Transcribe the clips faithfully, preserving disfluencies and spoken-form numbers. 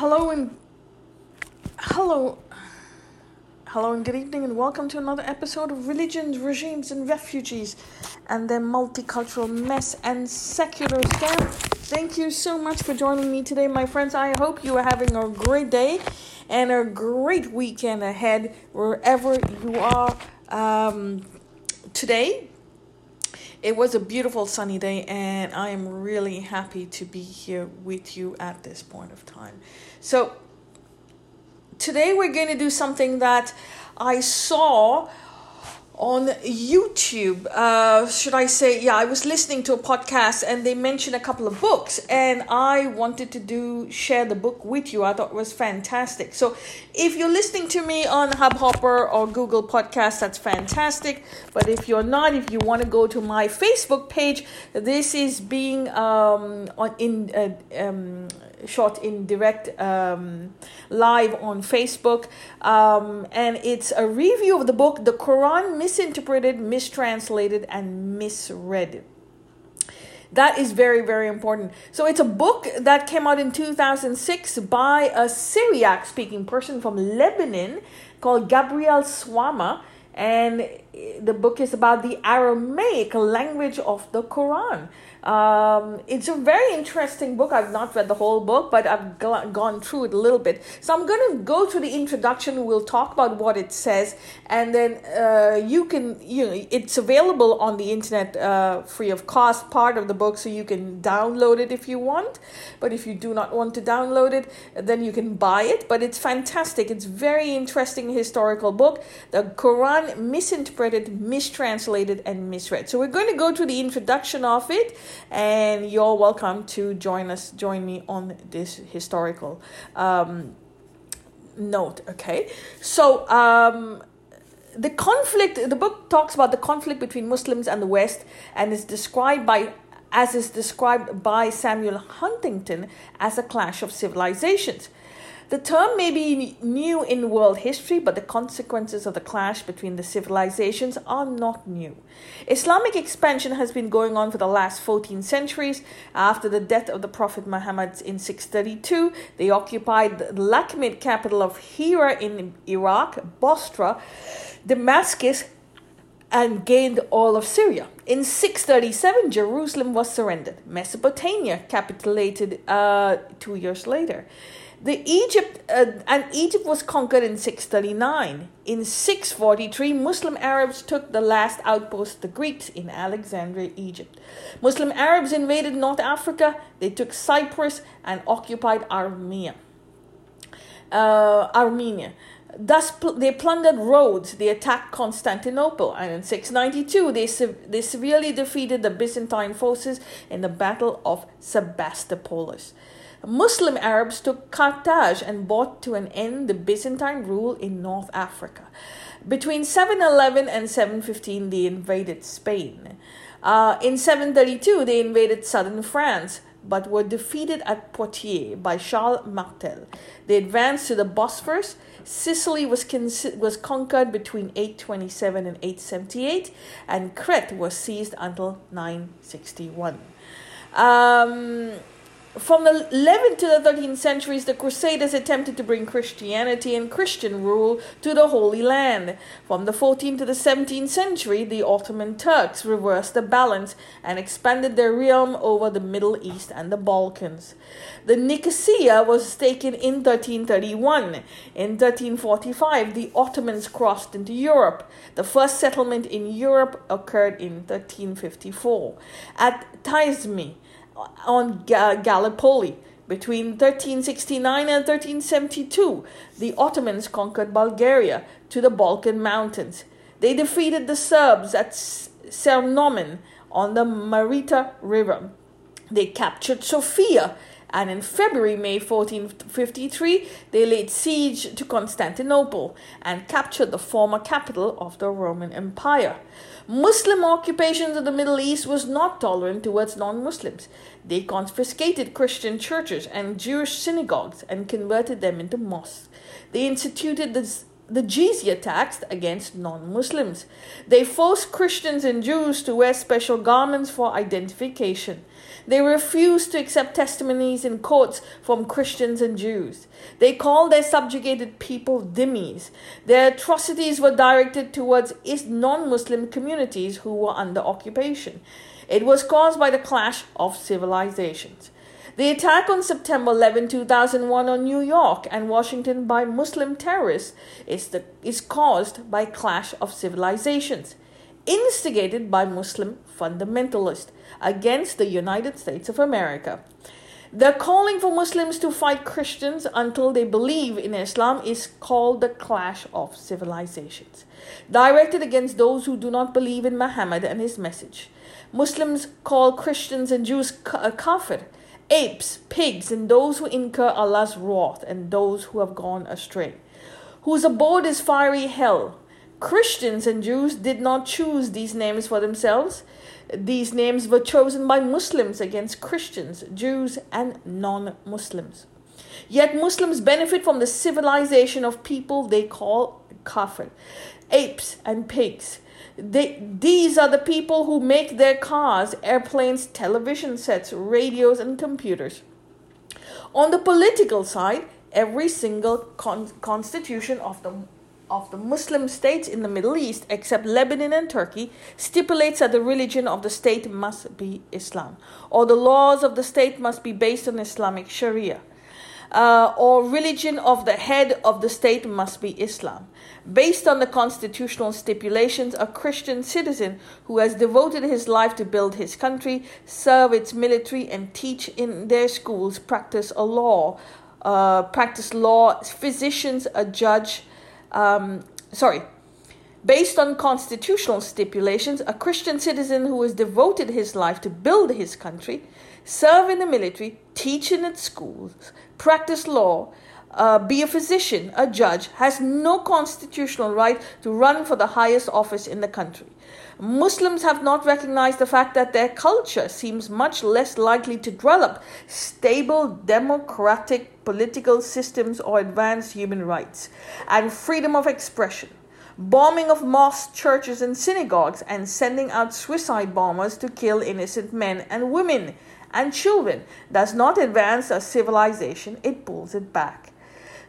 Hello and hello, hello and good evening, and welcome to another episode of Religions, Regimes, and Refugees, and their multicultural mess and secular scam. Thank you so much for joining me today, my friends. I hope you are having a great day and a great weekend ahead, wherever you are. Um, today, it was a beautiful sunny day, and I am really happy to be here with you at this point of time. So today we're going to do something that I saw on YouTube. Uh, should I say, yeah, I was listening to a podcast and they mentioned a couple of books, and I wanted to do share the book with you. I thought it was fantastic. So if you're listening to me on Hubhopper or Google Podcasts, that's fantastic. But if you're not, if you want to go to my Facebook page, this is being um, on in uh, um, shot in direct um, live on Facebook, um, and it's a review of the book, The Quran Misinterpreted, Mistranslated, and Misread. That is very, very important. So it's a book that came out in two thousand six by a Syriac-speaking person from Lebanon called Gabriel Swama, and the book is about the Aramaic language of the Quran. Um, it's a very interesting book. I've not read the whole book, but I've gl- gone through it a little bit. So I'm going to go through the introduction. We'll talk about what it says, and then uh, you can, you know, it's available on the internet uh, free of cost, part of the book, so you can download it if you want. But if you do not want to download it, then you can buy it. But it's fantastic. It's very interesting historical book. The Quran Misinterpreted, Mistranslated, and Misread. So we're going to go to the introduction of it, and you're welcome to join us, join me on this historical um, note. Okay, so um, the conflict, the book talks about the conflict between Muslims and the West, and is described by as is described by Samuel Huntington as a clash of civilizations. The term may be new in world history, but the consequences of the clash between the civilizations are not new. Islamic expansion has been going on for the last fourteen centuries. After the death of the Prophet Muhammad in six thirty-two, they occupied the Lakhmid capital of Hira in Iraq, Bosra, Damascus, and gained all of Syria. In six thirty-seven, Jerusalem was surrendered. Mesopotamia capitulated uh, two years later. The Egypt uh, and Egypt was conquered in six thirty-nine. In six forty-three, Muslim Arabs took the last outpost, the Greeks, in Alexandria, Egypt. Muslim Arabs invaded North Africa. They took Cyprus and occupied Armenia. Uh, Armenia. Thus, pl- they plundered Rhodes. They attacked Constantinople, and in six ninety-two, they se- they severely defeated the Byzantine forces in the Battle of Sebastopol. Muslim Arabs took Carthage and brought to an end the Byzantine rule in North Africa. Between seven eleven and seven fifteen, they invaded Spain. Uh, in seven thirty-two, they invaded southern France, but were defeated at Poitiers by Charles Martel. They advanced to the Bosphorus. Sicily was con- was conquered between eight twenty-seven and eight seventy-eight, and Crete was seized until nine sixty-one. Um... From the eleventh to the thirteenth centuries, the Crusaders attempted to bring Christianity and Christian rule to the Holy Land. From the fourteenth to the seventeenth century, the Ottoman Turks reversed the balance and expanded their realm over the Middle East and the Balkans. The Nicosia was taken in thirteen thirty-one. In thirteen forty-five, the Ottomans crossed into Europe. The first settlement in Europe occurred in thirteen fifty-four at Taizmi, on Gallipoli. Between thirteen sixty-nine and thirteen seventy-two, the Ottomans conquered Bulgaria to the Balkan Mountains. They defeated the Serbs at Cernomen on the Marita River. They captured Sofia, and in February, May fourteen fifty-three, they laid siege to Constantinople and captured the former capital of the Roman Empire. Muslim occupations of the Middle East was not tolerant towards non-Muslims. They confiscated Christian churches and Jewish synagogues and converted them into mosques. They instituted the the jizya tax against non-Muslims. They forced Christians and Jews to wear special garments for identification. They refused to accept testimonies in courts from Christians and Jews. They called their subjugated people dhimmis. Their atrocities were directed towards non-Muslim communities who were under occupation. It was caused by the clash of civilizations. The attack on September eleventh, two thousand one on New York and Washington by Muslim terrorists is, the, is caused by clash of civilizations, instigated by Muslim fundamentalists against the United States of America. The calling for Muslims to fight Christians until they believe in Islam is called the clash of civilizations, directed against those who do not believe in Muhammad and his message. Muslims call Christians and Jews kafir, apes, pigs, and those who incur Allah's wrath, and those who have gone astray, whose abode is fiery hell. Christians and Jews did not choose these names for themselves. These names were chosen by Muslims against Christians, Jews, and non-Muslims. Yet Muslims benefit from the civilization of people they call kafir, apes, and pigs. They, these are the people who make their cars, airplanes, television sets, radios, and computers. On the political side, every single con- constitution of the of the Muslim states in the Middle East, except Lebanon and Turkey, stipulates that the religion of the state must be Islam, or the laws of the state must be based on Islamic Sharia, uh, or religion of the head of the state must be Islam. Based on the constitutional stipulations, a Christian citizen who has devoted his life to build his country, serve its military, and teach in their schools, practice a law, uh, practice law, physicians, a judge, Um, sorry, based on constitutional stipulations, a Christian citizen who has devoted his life to build his country, serve in the military, teach in its schools, practice law, uh, be a physician, a judge, has no constitutional right to run for the highest office in the country. Muslims have not recognized the fact that their culture seems much less likely to develop stable democratic political systems or advance human rights and freedom of expression. Bombing of mosques, churches, and synagogues, and sending out suicide bombers to kill innocent men and women and children does not advance a civilization, it pulls it back.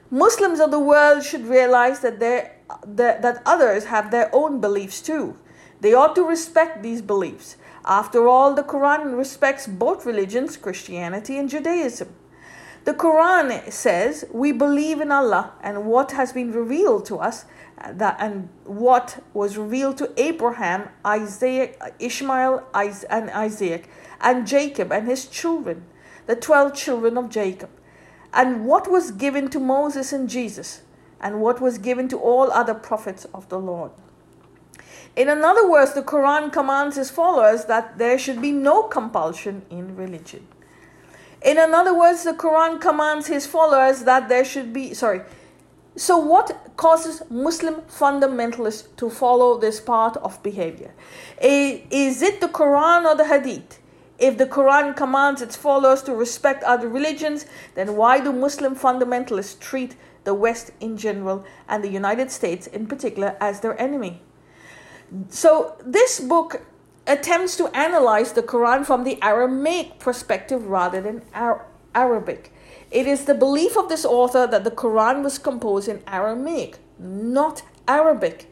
Muslims of the world should realize that, that, that others have their own beliefs too. They ought to respect these beliefs. After all, the Quran respects both religions, Christianity and Judaism. The Quran says, we believe in Allah and what has been revealed to us, that and what was revealed to Abraham, Isaac, Ishmael, and Isaac, and Jacob and his children, the twelve children of Jacob, and what was given to Moses and Jesus, and what was given to all other prophets of the Lord. In another verse, the Quran commands his followers that there should be no compulsion in religion. In another verse, the Quran commands his followers that there should be... Sorry. So what causes Muslim fundamentalists to follow this path of behavior? Is it the Quran or the Hadith? If the Quran commands its followers to respect other religions, then why do Muslim fundamentalists treat the West in general and the United States in particular as their enemy? So this book attempts to analyze the Quran from the Aramaic perspective rather than Ar- Arabic. It is the belief of this author that the Quran was composed in Aramaic, not Arabic.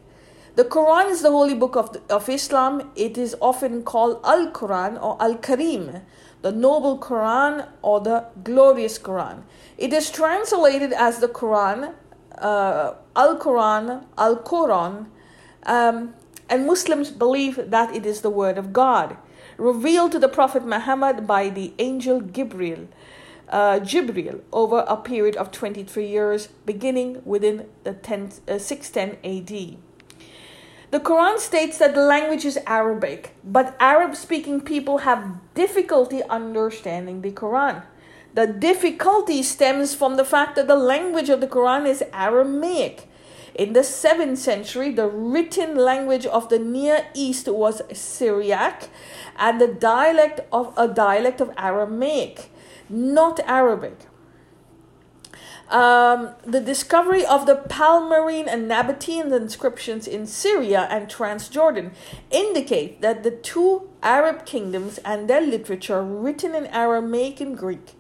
The Quran is the holy book of, the, of Islam. It is often called Al-Quran or Al-Karim, the noble Quran or the glorious Quran. It is translated as the Quran, uh, Al-Quran, Al-Quran, um, and Muslims believe that it is the word of God, revealed to the Prophet Muhammad by the angel Gabriel, uh, Jibril, over a period of twenty-three years, beginning within the six ten A D. The Quran states that the language is Arabic, but Arab-speaking people have difficulty understanding the Quran. The difficulty stems from the fact that the language of the Quran is Aramaic. In the seventh century, the written language of the Near East was Syriac and the dialect of a dialect of Aramaic, not Arabic. Um, the discovery of the Palmyrene and Nabatean inscriptions in Syria and Transjordan indicate that the two Arab kingdoms and their literature, written in Aramaic and Greek,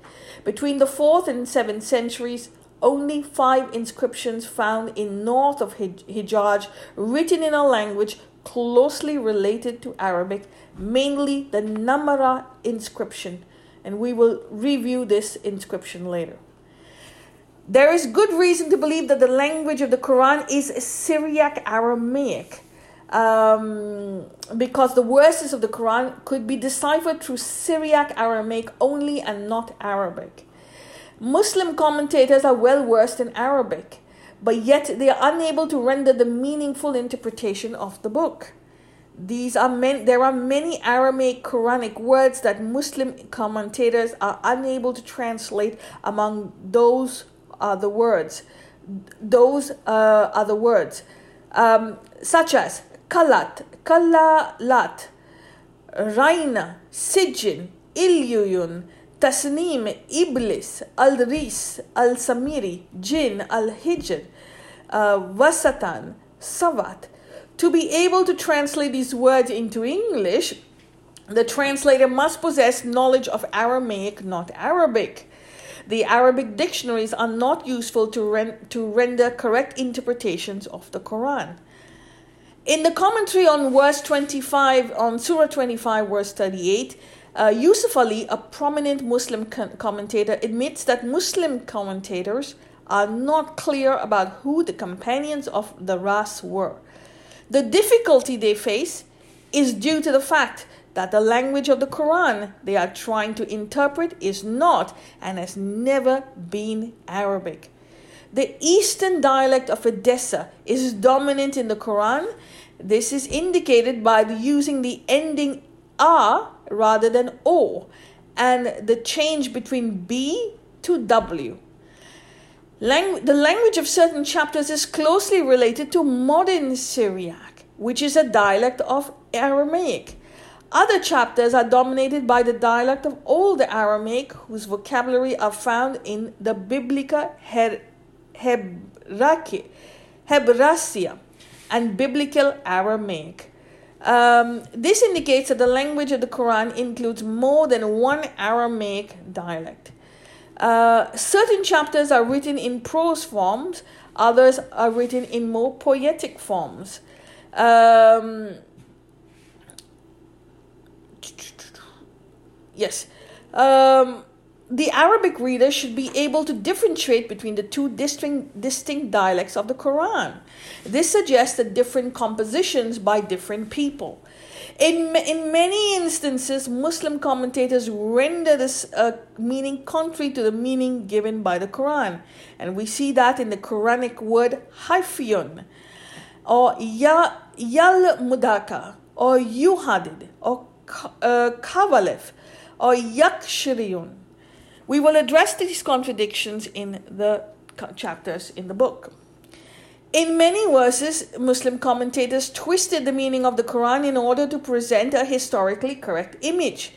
between the fourth and seventh centuries, only five inscriptions found in north of Hijaz, written in a language closely related to Arabic, mainly the Namara inscription, and we will review this inscription later. There is good reason to believe that the language of the Quran is Syriac Aramaic, um, because the verses of the Quran could be deciphered through Syriac Aramaic only and not Arabic. Muslim commentators are well versed in Arabic, but yet they are unable to render the meaningful interpretation of the book. These are men, there are many Aramaic Quranic words that Muslim commentators are unable to translate among those are the words. Those uh, are the words, um, such as kalat, kalalat, raina, sijin, iliyun, tasnim, iblis, al-ris, al-samiri, jinn, al-hijr, uh, wasatan, sawat. To be able to translate these words into English, the translator must possess knowledge of Aramaic, not Arabic. The Arabic dictionaries are not useful to, rend- to render correct interpretations of the Quran. In the commentary on verse twenty-five, on Surah twenty-five, verse thirty-eight, uh, Yusuf Ali, a prominent Muslim con- commentator, admits that Muslim commentators are not clear about who the companions of the Ras were. The difficulty they face is due to the fact that the language of the Quran they are trying to interpret is not and has never been Arabic. The Eastern dialect of Edessa is dominant in the Quran. This is indicated by the using the ending R rather than O and the change between B to W. Langu- the language of certain chapters is closely related to modern Syriac, which is a dialect of Aramaic. Other chapters are dominated by the dialect of Old Aramaic, whose vocabulary are found in the Biblica Her- Hebraica, Hebraica and Biblical Aramaic. Um, this indicates that the language of the Quran includes more than one Aramaic dialect. Uh, certain chapters are written in prose forms, others are written in more poetic forms. Um, Yes, um, the Arabic reader should be able to differentiate between the two distinct, distinct dialects of the Quran. This suggests that different compositions by different people. In, in many instances, Muslim commentators render this uh, meaning contrary to the meaning given by the Quran. And we see that in the Quranic word Haifiyun, or ya, Yal Mudaka, or Yuhadid, or uh, Kavalif, or Yakshiriyun. We will address these contradictions in the chapters in the book. In many verses, Muslim commentators twisted the meaning of the Quran in order to present a historically correct image.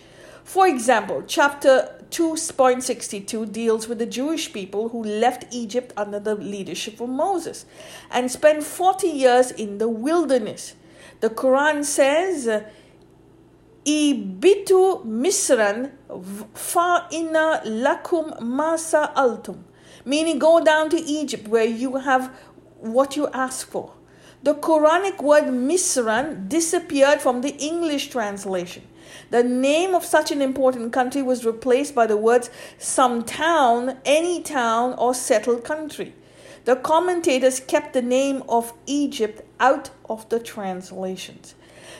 For example, chapter two point sixty-two deals with the Jewish people who left Egypt under the leadership of Moses and spent forty years in the wilderness. The Quran says, Ibitu Misran fa inna lakum masa altum, meaning go down to Egypt where you have what you ask for. The Quranic word Misran disappeared from the English translation. The name of such an important country was replaced by the words some town, any town, or settled country. The commentators kept the name of Egypt out of the translations,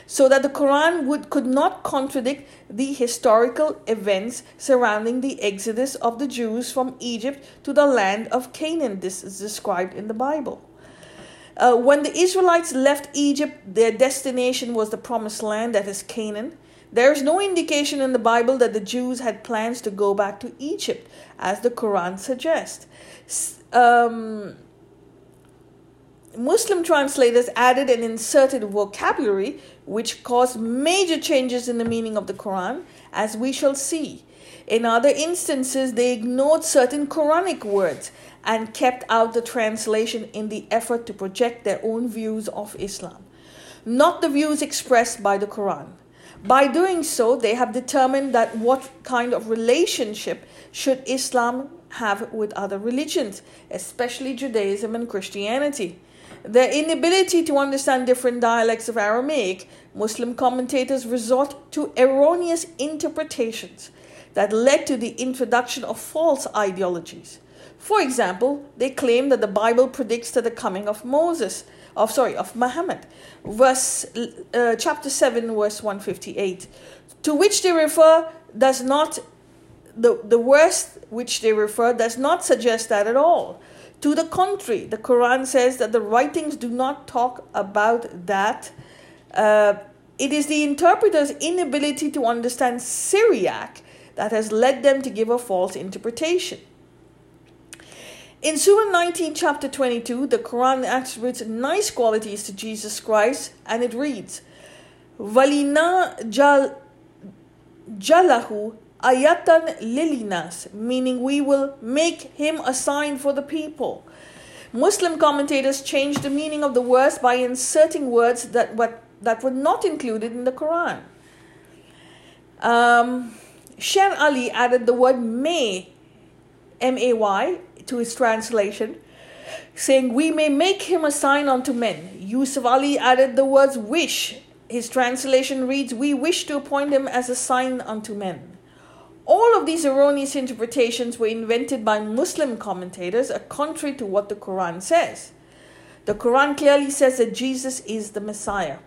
so that the Quran would, could not contradict the historical events surrounding the exodus of the Jews from Egypt to the land of Canaan. This is described in the Bible. Uh, when the Israelites left Egypt, their destination was the Promised Land, that is Canaan. There is no indication in the Bible that the Jews had plans to go back to Egypt, as the Quran suggests. Um... Muslim translators added and inserted vocabulary which caused major changes in the meaning of the Quran, as we shall see. In other instances, they ignored certain Quranic words and kept out the translation in the effort to project their own views of Islam, not the views expressed by the Quran. By doing so, they have determined that what kind of relationship should Islam have with other religions, especially Judaism and Christianity. Their inability to understand different dialects of Aramaic, Muslim commentators resort to erroneous interpretations that led to the introduction of false ideologies. For example, they claim that the Bible predicts the coming of Moses, of sorry, of Muhammad, verse uh, chapter seven, verse one fifty-eight, to which they refer does not the the verse which they refer does not suggest that at all. To the contrary, the Quran says that the writings do not talk about that. Uh, it is the interpreter's inability to understand Syriac that has led them to give a false interpretation. In Surah nineteen, chapter twenty-two, the Quran attributes nice qualities to Jesus Christ, and it reads, "Walina jalahu ayatan lilinas," meaning we will make him a sign for the people. Muslim commentators changed the meaning of the verse by inserting words that were, that were not included in the Quran. Um, Sher Ali added the word may, M A Y, to his translation, saying, "We may make him a sign unto men." Yusuf Ali added the words wish. His translation reads, "We wish to appoint him as a sign unto men." All of these erroneous interpretations were invented by Muslim commentators, a contrary to what the Quran says. The Quran clearly says that Jesus is the Messiah.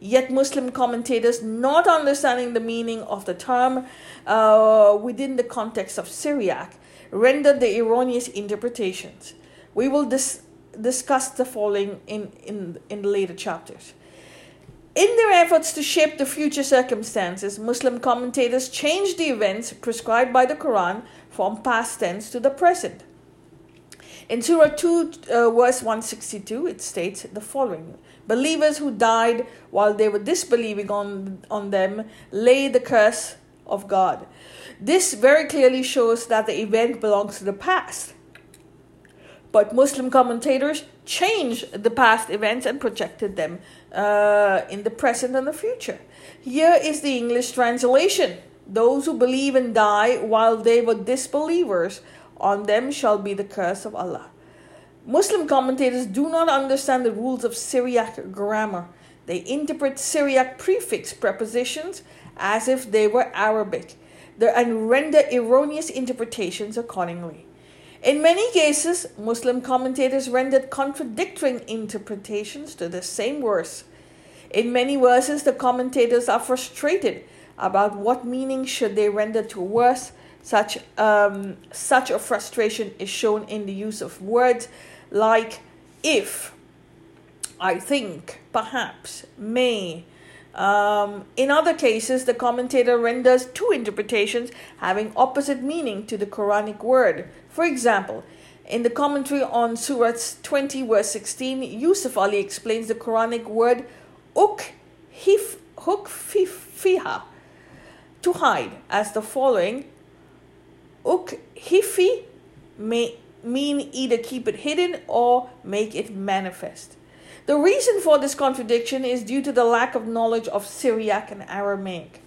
Yet Muslim commentators, not understanding the meaning of the term uh, within the context of Syriac, rendered the erroneous interpretations. We will dis- discuss the following in, in, in later chapters. In their efforts to shape the future circumstances, Muslim commentators changed the events prescribed by the Quran from past tense to the present. In Surah two, uh, verse one sixty-two, it states the following: "Believers who died while they were disbelieving on, on them lay the curse of God." This very clearly shows that the event belongs to the past. But Muslim commentators changed the past events and projected them uh, in the present and the future. Here is the English translation: "Those who believe and die while they were disbelievers on them shall be the curse of Allah." Muslim commentators do not understand the rules of Syriac grammar. They interpret Syriac prefix prepositions as if they were Arabic, and render erroneous interpretations accordingly. In many cases, Muslim commentators rendered contradictory interpretations to the same verse. In many verses, the commentators are frustrated about what meaning should they render to a verse. Such, um, such a frustration is shown in the use of words like if, I think, perhaps, may. Um, in other cases, the commentator renders two interpretations having opposite meaning to the Quranic word. For example, in the commentary on Surah twenty, verse sixteen, Yusuf Ali explains the Quranic word ukhifiha, to hide, as the following: ukhifi may mean either keep it hidden or make it manifest. The reason for this contradiction is due to the lack of knowledge of Syriac and Aramaic.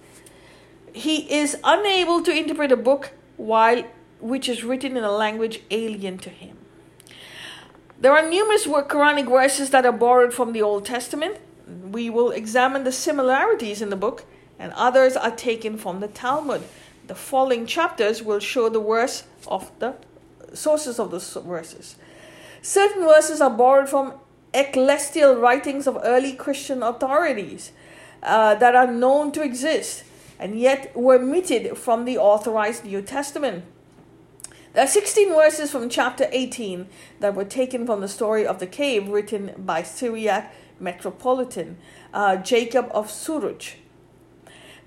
He is unable to interpret a book while which is written in a language alien to him. There are numerous Quranic verses that are borrowed from the Old Testament. We will examine the similarities in the book, and others are taken from the Talmud. The following chapters will show the verse of the sources of the verses. Certain verses are borrowed from ecclesiastical writings of early Christian authorities uh, that are known to exist and yet were omitted from the authorized New Testament. There are sixteen verses from chapter eighteen that were taken from the story of the cave written by Syriac metropolitan uh, Jacob of Suruj.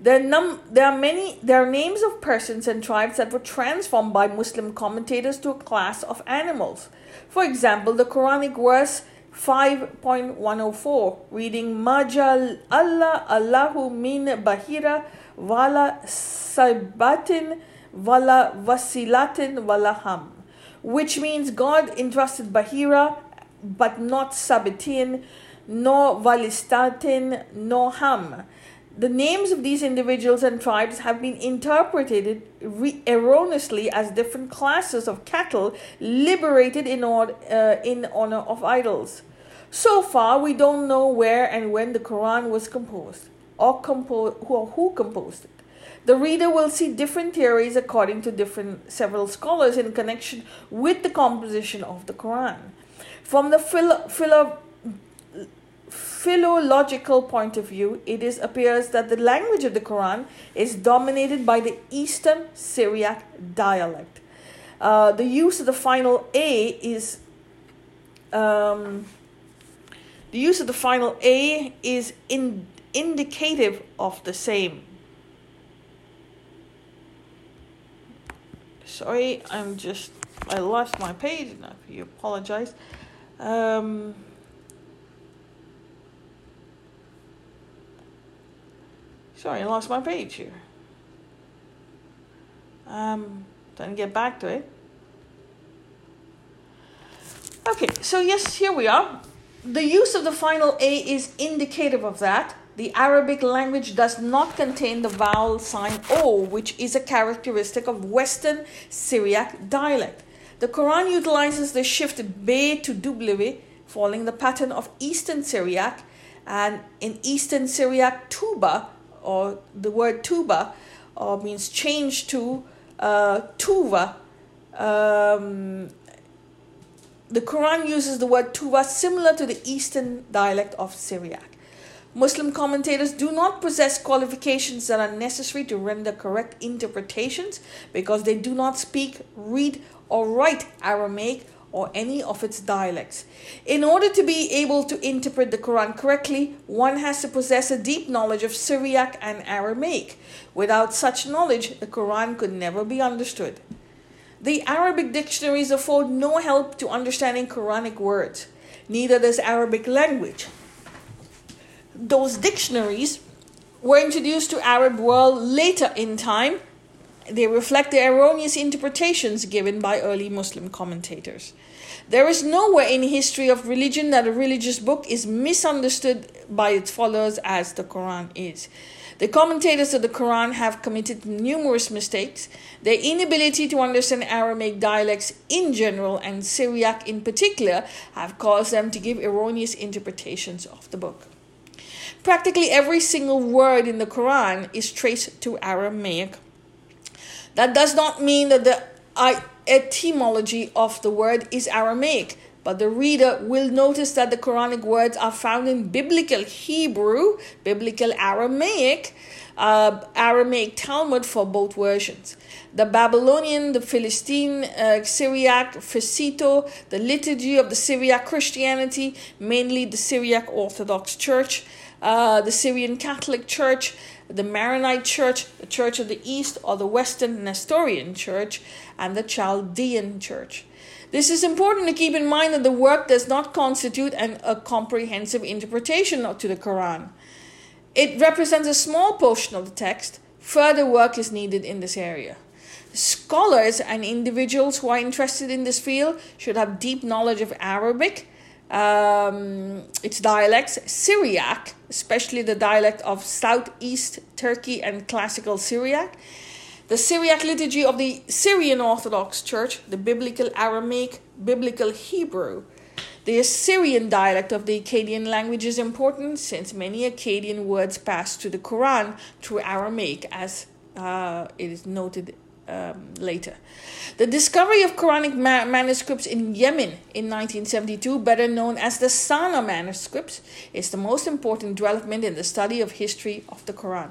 There are, num- there are many. There are names of persons and tribes that were transformed by Muslim commentators to a class of animals. For example, the Quranic verse five point one oh four, reading Majal Allah Allahu min bahira wala saibatin wala wasilatin wala ham, which means God entrusted Bahira but not Sabitin, nor Walistatin, nor Ham. The names of these individuals and tribes have been interpreted re- erroneously as different classes of cattle liberated in, or- uh, in honor of idols. So far, we don't know where and when the Quran was composed, or, compo- or who composed it. The reader will see different theories according to different several scholars in connection with the composition of the Quran. From the philo- philo- philological point of view, it is, appears that the language of the Quran is dominated by the Eastern Syriac dialect. Uh, the use of the final A is um, the use of the final A is in, indicative of the same. Sorry, I'm just I lost my page now. You apologize. Um, Sorry, I lost my page here. Um, trying to get back to it. Okay, so yes, here we are. The use of the final A is indicative of that. The Arabic language does not contain the vowel sign O, which is a characteristic of Western Syriac dialect. The Quran utilizes the shift B to W, following the pattern of Eastern Syriac, and in Eastern Syriac, Tuba, or the word tuba, or means change to uh, tuva. Um, the Quran uses the word tuva similar to the Eastern dialect of Syriac. Muslim commentators do not possess qualifications that are necessary to render correct interpretations because they do not speak, read, or write Aramaic or any of its dialects. In order to be able to interpret the Quran correctly, one has to possess a deep knowledge of Syriac and Aramaic. Without such knowledge, the Quran could never be understood. The Arabic dictionaries afford no help to understanding Quranic words. Neither does Arabic language. Those dictionaries were introduced to the Arab world later in time. They reflect the erroneous interpretations given by early Muslim commentators. There is nowhere in the history of religion that a religious book is misunderstood by its followers as the Quran is. The commentators of the Quran have committed numerous mistakes. Their inability to understand Aramaic dialects in general and Syriac in particular have caused them to give erroneous interpretations of the book. Practically every single word in the Quran is traced to Aramaic. That does not mean that the etymology of the word is Aramaic, but the reader will notice that the Quranic words are found in Biblical Hebrew, Biblical Aramaic, uh, Aramaic Talmud for both versions. The Babylonian, the Philistine, uh, Syriac, Fesito, the liturgy of the Syriac Christianity, mainly the Syriac Orthodox Church, uh, the Syrian Catholic Church, the Maronite Church, the Church of the East, or the Western Nestorian Church, and the Chaldean Church. This is important to keep in mind that the work does not constitute an, a comprehensive interpretation to the Quran. It represents a small portion of the text. Further work is needed in this area. Scholars and individuals who are interested in this field should have deep knowledge of Arabic, Um, its dialects, Syriac, especially the dialect of Southeast Turkey and Classical Syriac, the Syriac liturgy of the Syrian Orthodox Church, the Biblical Aramaic, Biblical Hebrew. The Assyrian dialect of the Akkadian language is important since many Akkadian words pass to the Quran through Aramaic, as uh, it is noted Um, later. The discovery of Quranic ma- manuscripts in Yemen in nineteen seventy-two, better known as the Sana manuscripts, is the most important development in the study of history of the Quran.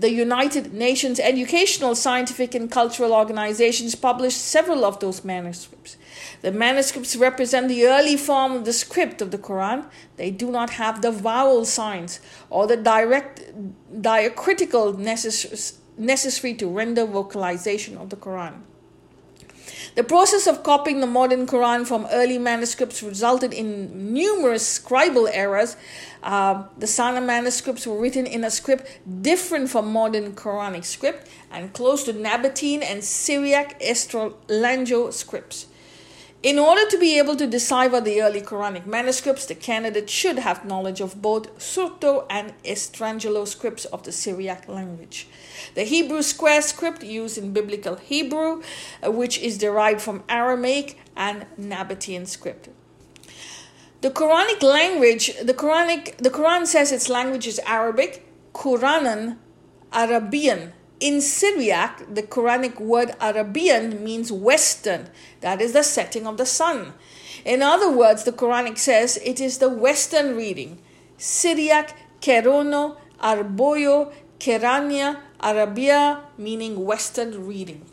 The United Nations Educational, Scientific and Cultural Organizations published several of those manuscripts. The manuscripts represent the early form of the script of the Quran. They do not have the vowel signs or the direct diacritical necessary necessary to render vocalization of the Quran. The process of copying the modern Quran from early manuscripts resulted in numerous scribal errors. Uh, the Sana manuscripts were written in a script different from modern Quranic script and close to Nabatean and Syriac Estrolango scripts. In order to be able to decipher the early Quranic manuscripts, the candidate should have knowledge of both Surto and Estrangelo scripts of the Syriac language. The Hebrew square script used in Biblical Hebrew, which is derived from Aramaic and Nabatean script. The Quranic language, the Quranic, the Quran says its language is Arabic, Quranan, Arabian. In Syriac, the Quranic word Arabian means western, that is the setting of the sun. In other words, the Quranic says it is the western reading. Syriac, Kerono, Arboyo, Kerania, Arabia, meaning western reading.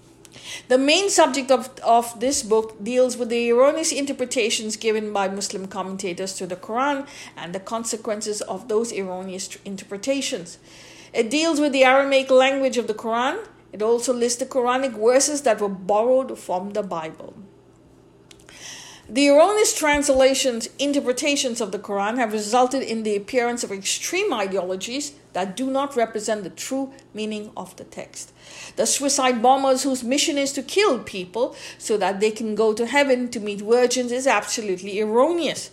The main subject of, of this book deals with the erroneous interpretations given by Muslim commentators to the Quran and the consequences of those erroneous interpretations. It deals with the Aramaic language of the Quran. It also lists the Quranic verses that were borrowed from the Bible. The erroneous translations, interpretations of the Quran have resulted in the appearance of extreme ideologies that do not represent the true meaning of the text. The suicide bombers whose mission is to kill people so that they can go to heaven to meet virgins is absolutely erroneous.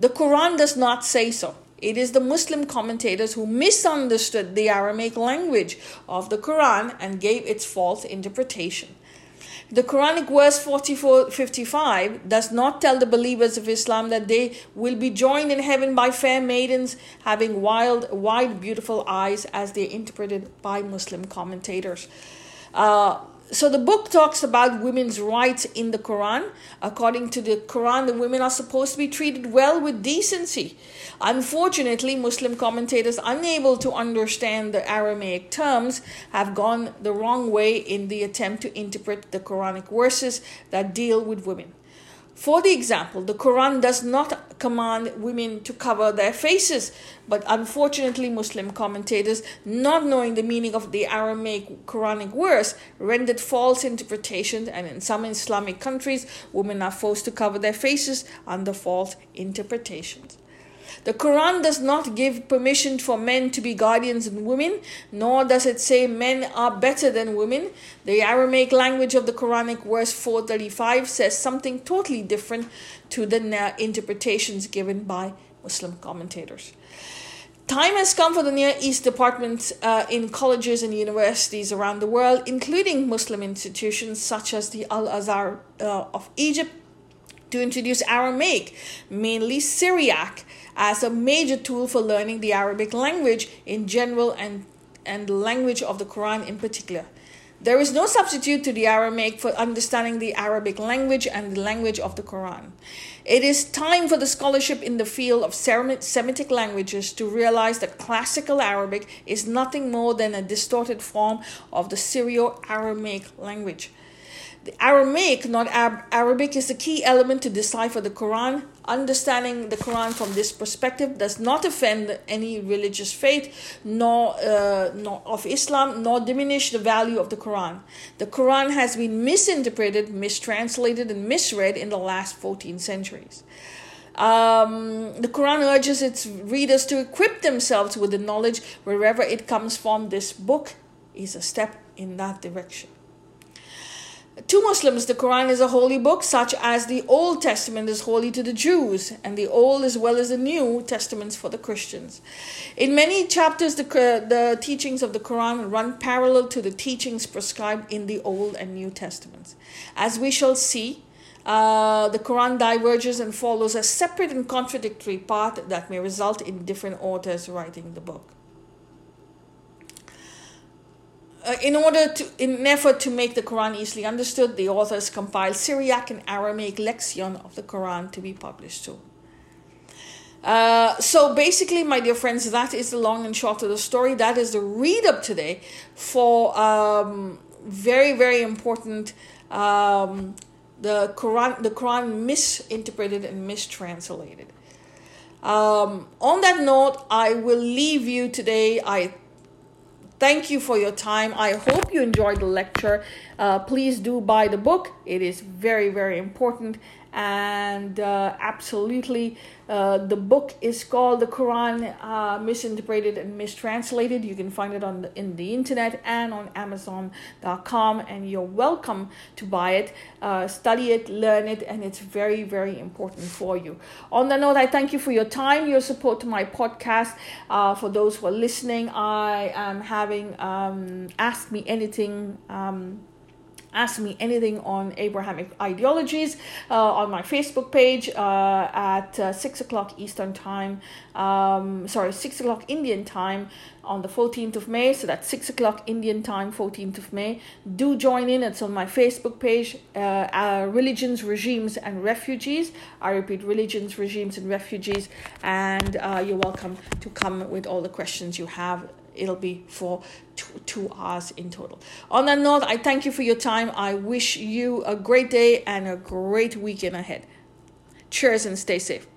The Quran does not say so. It is the Muslim commentators who misunderstood the Aramaic language of the Quran and gave its false interpretation. The Quranic verse forty-four fifty-five does not tell the believers of Islam that they will be joined in heaven by fair maidens having wild, wide, beautiful eyes, as they interpreted by Muslim commentators. Uh, So the book talks about women's rights in the Quran. According to the Quran, the women are supposed to be treated well with decency. Unfortunately, Muslim commentators, unable to understand the Aramaic terms, have gone the wrong way in the attempt to interpret the Quranic verses that deal with women. For the example, the Quran does not command women to cover their faces, but unfortunately Muslim commentators, not knowing the meaning of the Aramaic Quranic verse, rendered false interpretations, and in some Islamic countries, women are forced to cover their faces under false interpretations. The Quran does not give permission for men to be guardians and women, nor does it say men are better than women. The Aramaic language of the Quranic verse four thirty-five says something totally different to the interpretations given by Muslim commentators. Time has come for the Near East departments uh, in colleges and universities around the world, including Muslim institutions such as the Al-Azhar uh, of Egypt, to introduce Aramaic, mainly Syriac, as a major tool for learning the Arabic language in general and, and the language of the Quran in particular. There is no substitute to the Aramaic for understanding the Arabic language and the language of the Quran. It is time for the scholarship in the field of Semitic languages to realize that classical Arabic is nothing more than a distorted form of the Syro-Aramaic language. The Aramaic, not Ab- Arabic, is the key element to decipher the Quran. Understanding the Quran from this perspective does not offend any religious faith, nor, uh, nor of Islam, nor diminish the value of the Quran. The Quran has been misinterpreted, mistranslated, and misread in the last fourteen centuries. Um, the Quran urges its readers to equip themselves with the knowledge wherever it comes from. This book is a step in that direction. To Muslims, the Quran is a holy book, such as the Old Testament is holy to the Jews, and the Old as well as the New Testaments for the Christians. In many chapters, the, the teachings of the Quran run parallel to the teachings prescribed in the Old and New Testaments. As we shall see, uh, the Quran diverges and follows a separate and contradictory path that may result in different authors writing the book. Uh, in order to, in an effort to make the Quran easily understood, the authors compiled Syriac and Aramaic lexion of the Quran to be published too. Uh, so basically, my dear friends, that is the long and short of the story. That is the read up today for um, very, very important um, the Quran, the Quran misinterpreted and mistranslated. Um, on that note, I will leave you today. I. Thank you for your time. I hope hope you enjoyed the lecture. Uh, please do buy the book. It is very, very important. And uh, absolutely, uh, the book is called The Quran uh, Misinterpreted and Mistranslated. You can find it on the, in the internet and on Amazon dot com. And you're welcome to buy it, uh, study it, learn it. And it's very, very important for you. On that note, I thank you for your time, your support to my podcast. Uh, for those who are listening, I am having um, Ask Me Anything um Ask me anything on Abrahamic ideologies uh, on my Facebook page uh, at uh, six o'clock Eastern time. Um, sorry, six o'clock Indian time on the fourteenth of May. So that's six o'clock Indian time, fourteenth of May. Do join in. It's on my Facebook page. Uh, uh, religions, regimes, and refugees. I repeat, religions, regimes, and refugees. And uh, you're welcome to come with all the questions you have. It'll be for two, two hours in total. On that note, I thank you for your time. I wish you a great day and a great weekend ahead. Cheers and stay safe.